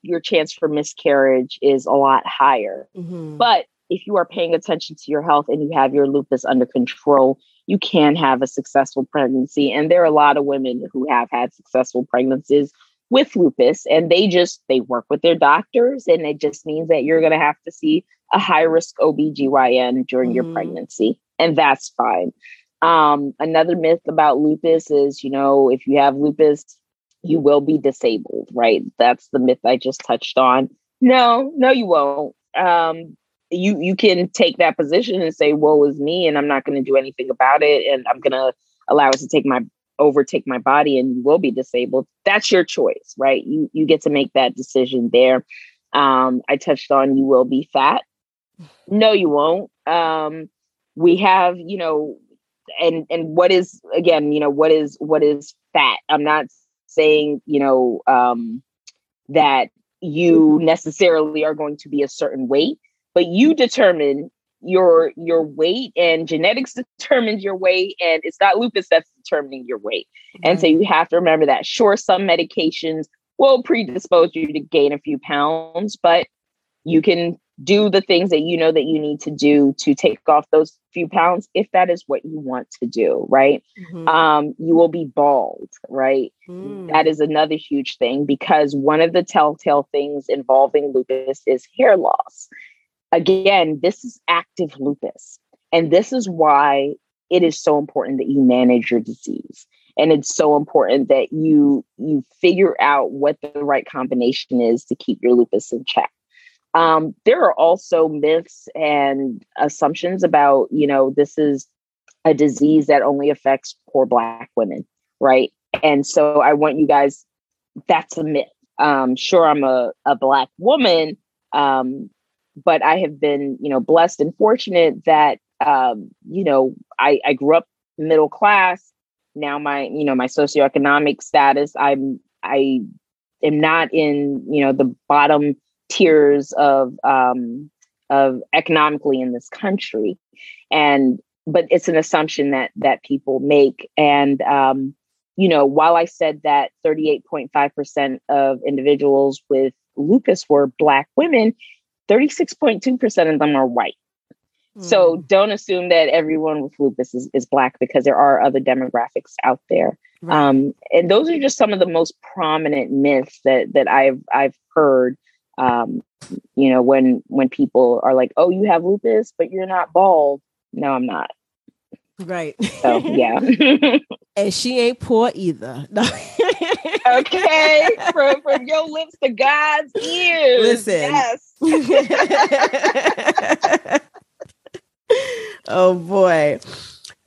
your chance for miscarriage is a lot higher. Mm-hmm. But if you are paying attention to your health and you have your lupus under control, you can have a successful pregnancy. And there are a lot of women who have had successful pregnancies with lupus, and they work with their doctors, and it just means that you're going to have to see a high risk OBGYN during your pregnancy. And that's fine. Another myth about lupus is, you know, if you have lupus, you will be disabled, right? That's the myth I just touched on. No, you won't. You can take that position and say, woe is me, and I'm not going to do anything about it. And I'm going to allow it to overtake my body, and you will be disabled. That's your choice, right? You get to make that decision there. I touched on, you will be fat. No, you won't. We have, you know, and what is, again, you know, what is fat? I'm not saying, you know, that you necessarily are going to be a certain weight, but you determine your weight, and genetics determines your weight, and it's not lupus that's determining your weight. Mm-hmm. And so you have to remember that. Sure, some medications will predispose you to gain a few pounds, but you can do the things that you know that you need to do to take off those few pounds if that is what you want to do, right? Mm-hmm. You will be bald, right? Mm. That is another huge thing, because one of the telltale things involving lupus is hair loss. Again, this is active lupus, and this is why it is so important that you manage your disease. And it's so important that you figure out what the right combination is to keep your lupus in check. There are also myths and assumptions about, you know, this is a disease that only affects poor Black women, right? And so I want you guys, that's a myth. Sure, I'm a Black woman, but I have been, you know, blessed and fortunate that, you know, I grew up middle class. Now my socioeconomic status, I am not in, you know, the bottom tiers of economically in this country. But it's an assumption that people make. And, you know, while I said that 38.5% of individuals with lupus were Black women, 36.2% of them are white. Mm. So don't assume that everyone with lupus is Black, because there are other demographics out there. Right. And those are just some of the most prominent myths that I've heard. You know, when people are like, oh, you have lupus, but you're not bald. No, I'm not. Right. So, yeah. And she ain't poor either. Okay. From your lips to God's ears. Listen. Yes. Oh, boy.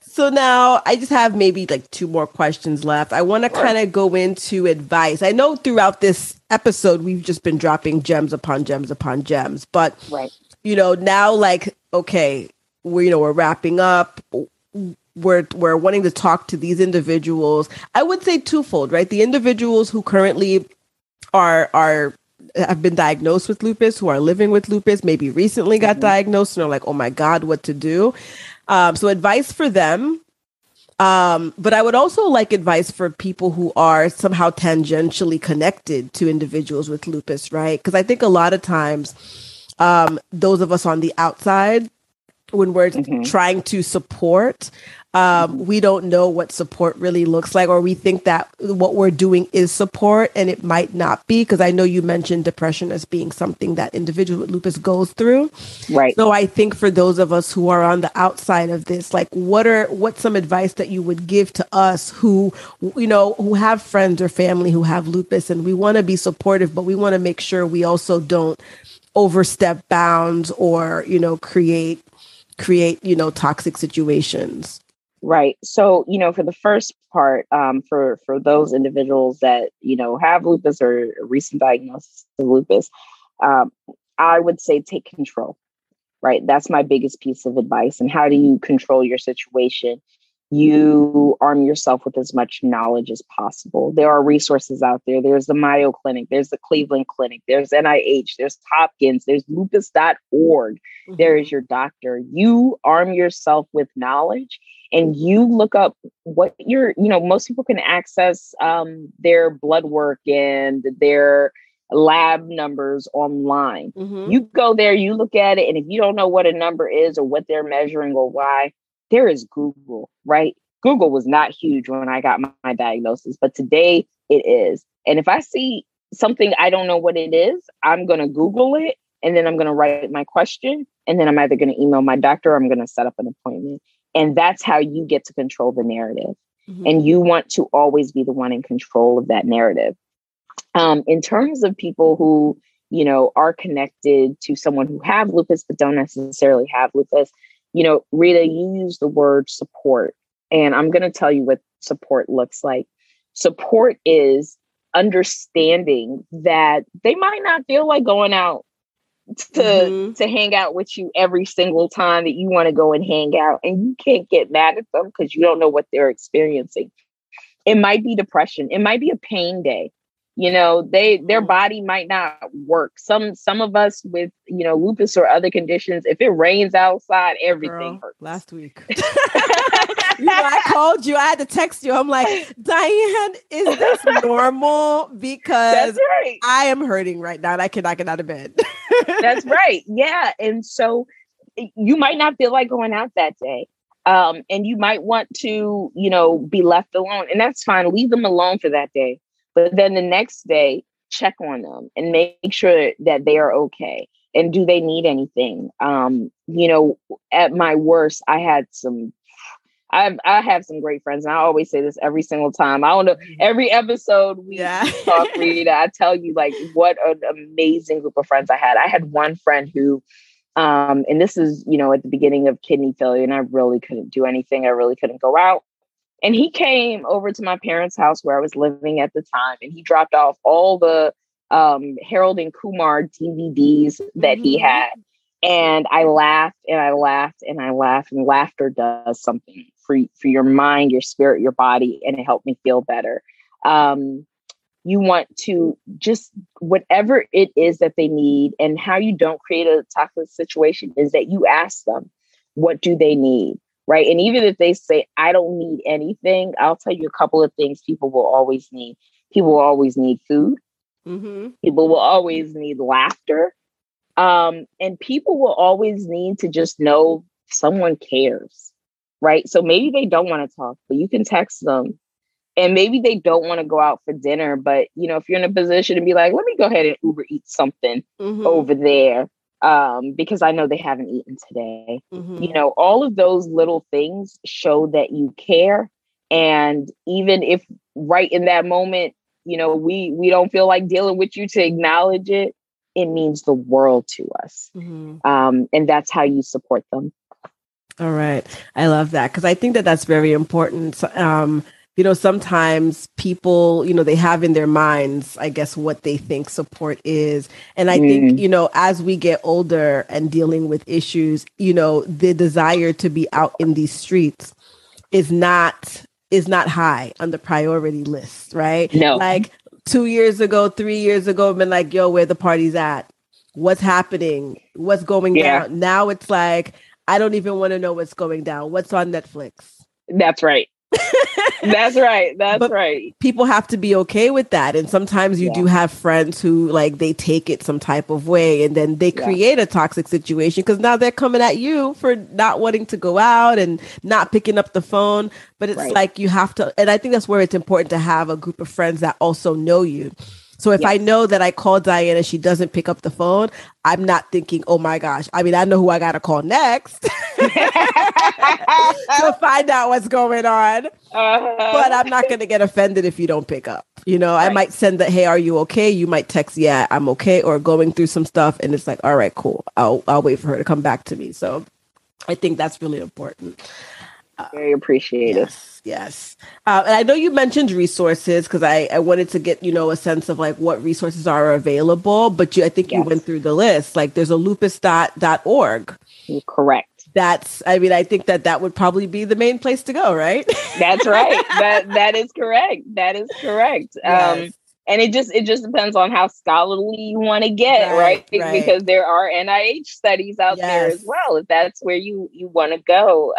So now I just have maybe like two more questions left. I want to kind of go into advice. I know throughout this episode, we've just been dropping gems upon gems upon gems. But, right. You know, now, like, okay, we're wrapping up. We're wanting to talk to these individuals. I would say twofold, right? The individuals who currently have been diagnosed with lupus, who are living with lupus, maybe recently got diagnosed and are like, oh, my God, what to do? So advice for them. But I would also like advice for people who are somehow tangentially connected to individuals with lupus, right? Because I think a lot of times, those of us on the outside, when we're trying to support, we don't know what support really looks like, or we think that what we're doing is support, and it might not be, because I know you mentioned depression as being something that individuals with lupus goes through. Right. So I think for those of us who are on the outside of this, like, what's some advice that you would give to us who have friends or family who have lupus, and we want to be supportive, but we want to make sure we also don't overstep bounds or, you know, create toxic situations. Right. So, you know, for the first part, for those individuals that, you know, have lupus or recent diagnosis of lupus, I would say take control. Right. That's my biggest piece of advice. And how do you control your situation? You arm yourself with as much knowledge as possible. There are resources out there. There's the Mayo Clinic. There's the Cleveland Clinic. There's NIH. There's Hopkins. There's lupus.org. Mm-hmm. There is your doctor. You arm yourself with knowledge and you look up what your, you know, most people can access their blood work and their lab numbers online. Mm-hmm. You go there, you look at it. And if you don't know what a number is or what they're measuring or why, there is Google, right? Google was not huge when I got my diagnosis, but today it is. And if I see something I don't know what it is, I'm going to Google it, and then I'm going to write my question, and then I'm either going to email my doctor or I'm going to set up an appointment. And that's how you get to control the narrative. Mm-hmm. And you want to always be the one in control of that narrative. In terms of people who, you know, are connected to someone who have lupus but don't necessarily have lupus, you know, Rita, you use the word support, and I'm going to tell you what support looks like. Support is understanding that they might not feel like going out to hang out with you every single time that you want to go and hang out, and you can't get mad at them because you don't know what they're experiencing. It might be depression. It might be a pain day. You know, their body might not work. Some of us with, you know, lupus or other conditions, if it rains outside, everything hurts. Last week, you know, I called you. I had to text you. I'm like, Dyan, is this normal? Because right. I am hurting right now and I cannot get out of bed. That's right. Yeah. And so you might not feel like going out that day. And you might want to, you know, be left alone, and that's fine. Leave them alone for that day. But then the next day, check on them and make sure that they are okay. And do they need anything? You know, at my worst, I have some great friends, and I always say this every single time. I don't know, every episode we talk, Rita, I tell you like what an amazing group of friends I had. I had one friend who, and this is, you know, at the beginning of kidney failure, and I really couldn't do anything. I really couldn't go out. And he came over to my parents' house where I was living at the time, and he dropped off all the Harold and Kumar DVDs that he had. And I laughed and I laughed and I laughed, and laughter does something for your mind, your spirit, your body, and it helped me feel better. You want to just whatever it is that they need, and how you don't create a toxic situation is that you ask them, what do they need? Right. And even if they say, I don't need anything, I'll tell you a couple of things people will always need. People will always need food. Mm-hmm. People will always need laughter. And people will always need to just know someone cares. Right. So maybe they don't want to talk, but you can text them. And maybe they don't want to go out for dinner. But, you know, if you're in a position to be like, let me go ahead and Uber eat something over there. Because I know they haven't eaten today. Mm-hmm. You know, all of those little things show that you care. And even if right in that moment, you know, we don't feel like dealing with you to acknowledge it, it means the world to us. Mm-hmm. And that's how you support them. All right. I love that, because I think that that's very important. You know, sometimes people, you know, they have in their minds, I guess, what they think support is. And I think, you know, as we get older and dealing with issues, you know, the desire to be out in these streets is not high on the priority list, right? No. Like 2 years ago, 3 years ago, I've been like, yo, where the party's at? What's happening? What's going down? Now it's like, I don't even want to know what's going down. What's on Netflix? That's right. That's right. That's but right. People have to be okay with that. And sometimes you do have friends who like they take it some type of way, and then they create a toxic situation because now they're coming at you for not wanting to go out and not picking up the phone. But it's like you have to. And I think that's where it's important to have a group of friends that also know you. So if I know that I call Dyan and she doesn't pick up the phone, I'm not thinking, oh my gosh. I mean, I know who I got to call next to find out what's going on. But I'm not going to get offended if you don't pick up. You know, I might send that, hey, are you okay? You might text, yeah, I'm okay, or going through some stuff. And it's like, all right, cool. I'll wait for her to come back to me. So I think that's really important. Very appreciative. Yes. And I know you mentioned resources because I wanted to get, you know, a sense of like what resources are available, but you, I think you went through the list. Like there's a lupus.org. Correct. That's, I mean, I think that that would probably be the main place to go, right? That's right. That is correct. That is correct. Yes. And it just depends on how scholarly you want to get, right? Because there are NIH studies out there as well, if that's where you want to go.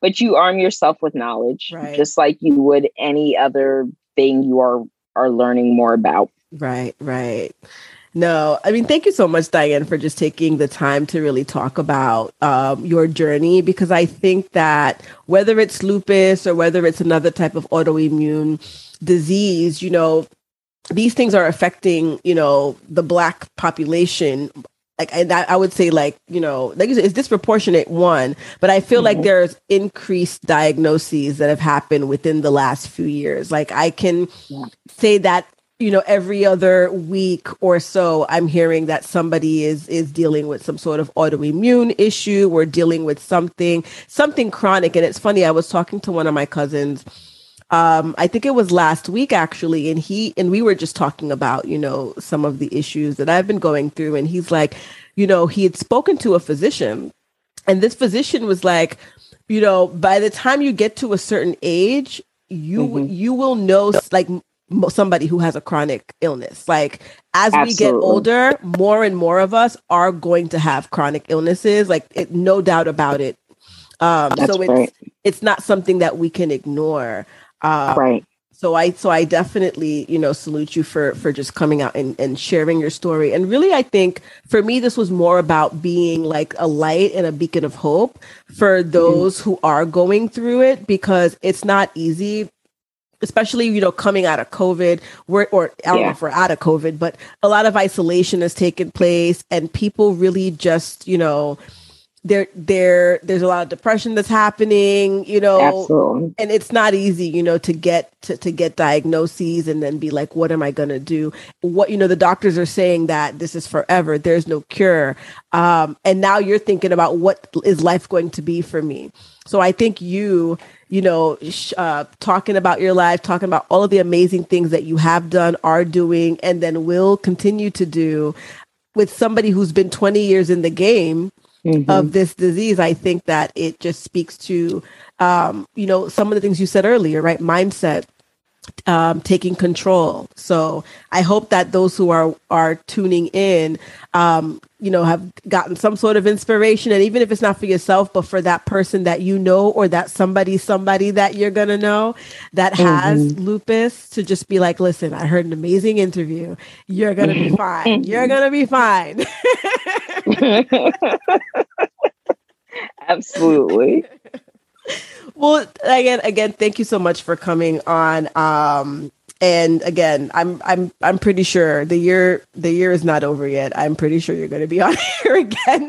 But you arm yourself with knowledge, just like you would any other thing you are learning more about. Right, right. No, I mean, thank you so much, Dyan, for just taking the time to really talk about your journey, because I think that whether it's lupus or whether it's another type of autoimmune disease, you know, these things are affecting, you know, the Black population. Like, and I would say, like, you know, like you said, it's disproportionate one, but I feel like there's increased diagnoses that have happened within the last few years. Like I can say that, you know, every other week or so, I'm hearing that somebody is dealing with some sort of autoimmune issue or dealing with something chronic. And it's funny, I was talking to one of my cousins, I think it was last week actually, and we were just talking about, you know, some of the issues that I've been going through. And he's like, you know, he had spoken to a physician, and this physician was like, you know, by the time you get to a certain age, you will know, like, somebody who has a chronic illness. Like as we get older, more and more of us are going to have chronic illnesses. Like no doubt about it. So it's not something that we can ignore. Right. So I definitely, you know, salute you for just coming out and sharing your story. And really, I think for me, this was more about being like a light and a beacon of hope for those who are going through it, because it's not easy, especially, you know, coming out of COVID, I don't know if we're out of COVID, but a lot of isolation has taken place, and people really just, you know, there's a lot of depression that's happening, you know, and it's not easy, you know, to get diagnoses and then be like, what am I going to do? What, you know, the doctors are saying that this is forever. There's no cure. And now you're thinking about what is life going to be for me? So I think you know, talking about your life, talking about all of the amazing things that you have done, are doing, and then will continue to do with somebody who's been 20 years in the game of this disease. I think that it just speaks to, you know, some of the things you said earlier, right? Mindset, taking control. So I hope that those who are tuning in, you know, have gotten some sort of inspiration. And even if it's not for yourself, but for that person that you know, or that somebody that you're going to know that has lupus, to just be like, listen, I heard an amazing interview. You're going to be fine. You're going to be fine. Absolutely. Well, again, thank you so much for coming on. And again, I'm pretty sure the year is not over yet. I'm pretty sure you're going to be on here again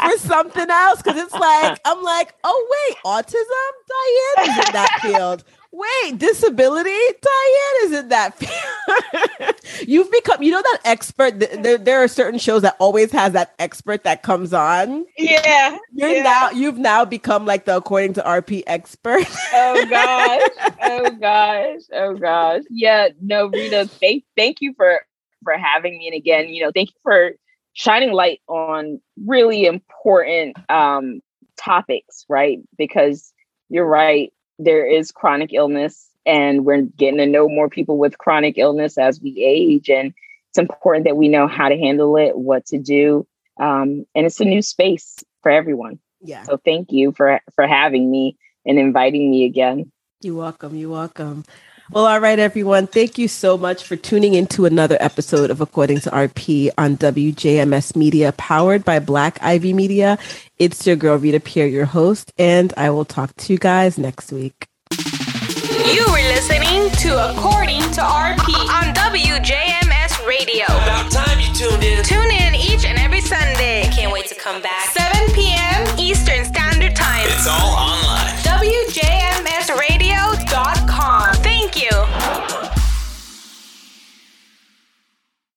for something else, because it's like, I'm like, oh wait, autism, Dyan is in that field. Wait, disability, Dyan is in that field. You've become, you know, that expert. There are certain shows that always has that expert that comes on. Yeah. You've now become like the According to RP expert. Oh gosh. Yeah, no, Rita, thank you for having me. And again, you know, thank you for shining light on really important topics, right? Because you're right, there is chronic illness, and we're getting to know more people with chronic illness as we age. And it's important that we know how to handle it, what to do. And it's a new space for everyone. Yeah. So thank you for having me and inviting me again. You're welcome. You're welcome. Well, all right, everyone. Thank you so much for tuning into another episode of According to RP on WJMS Media, powered by Black Ivy Media. It's your girl, Rita Pierre, your host, and I will talk to you guys next week. You were listening to According to RP on WJMS Radio. About time you tuned in. Tune in each and every Sunday. I can't wait to come back.